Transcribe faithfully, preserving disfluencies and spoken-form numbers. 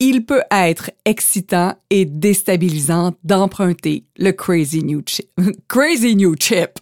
il peut être excitant et déstabilisant d'emprunter le Crazy New Chip. Crazy New Chip!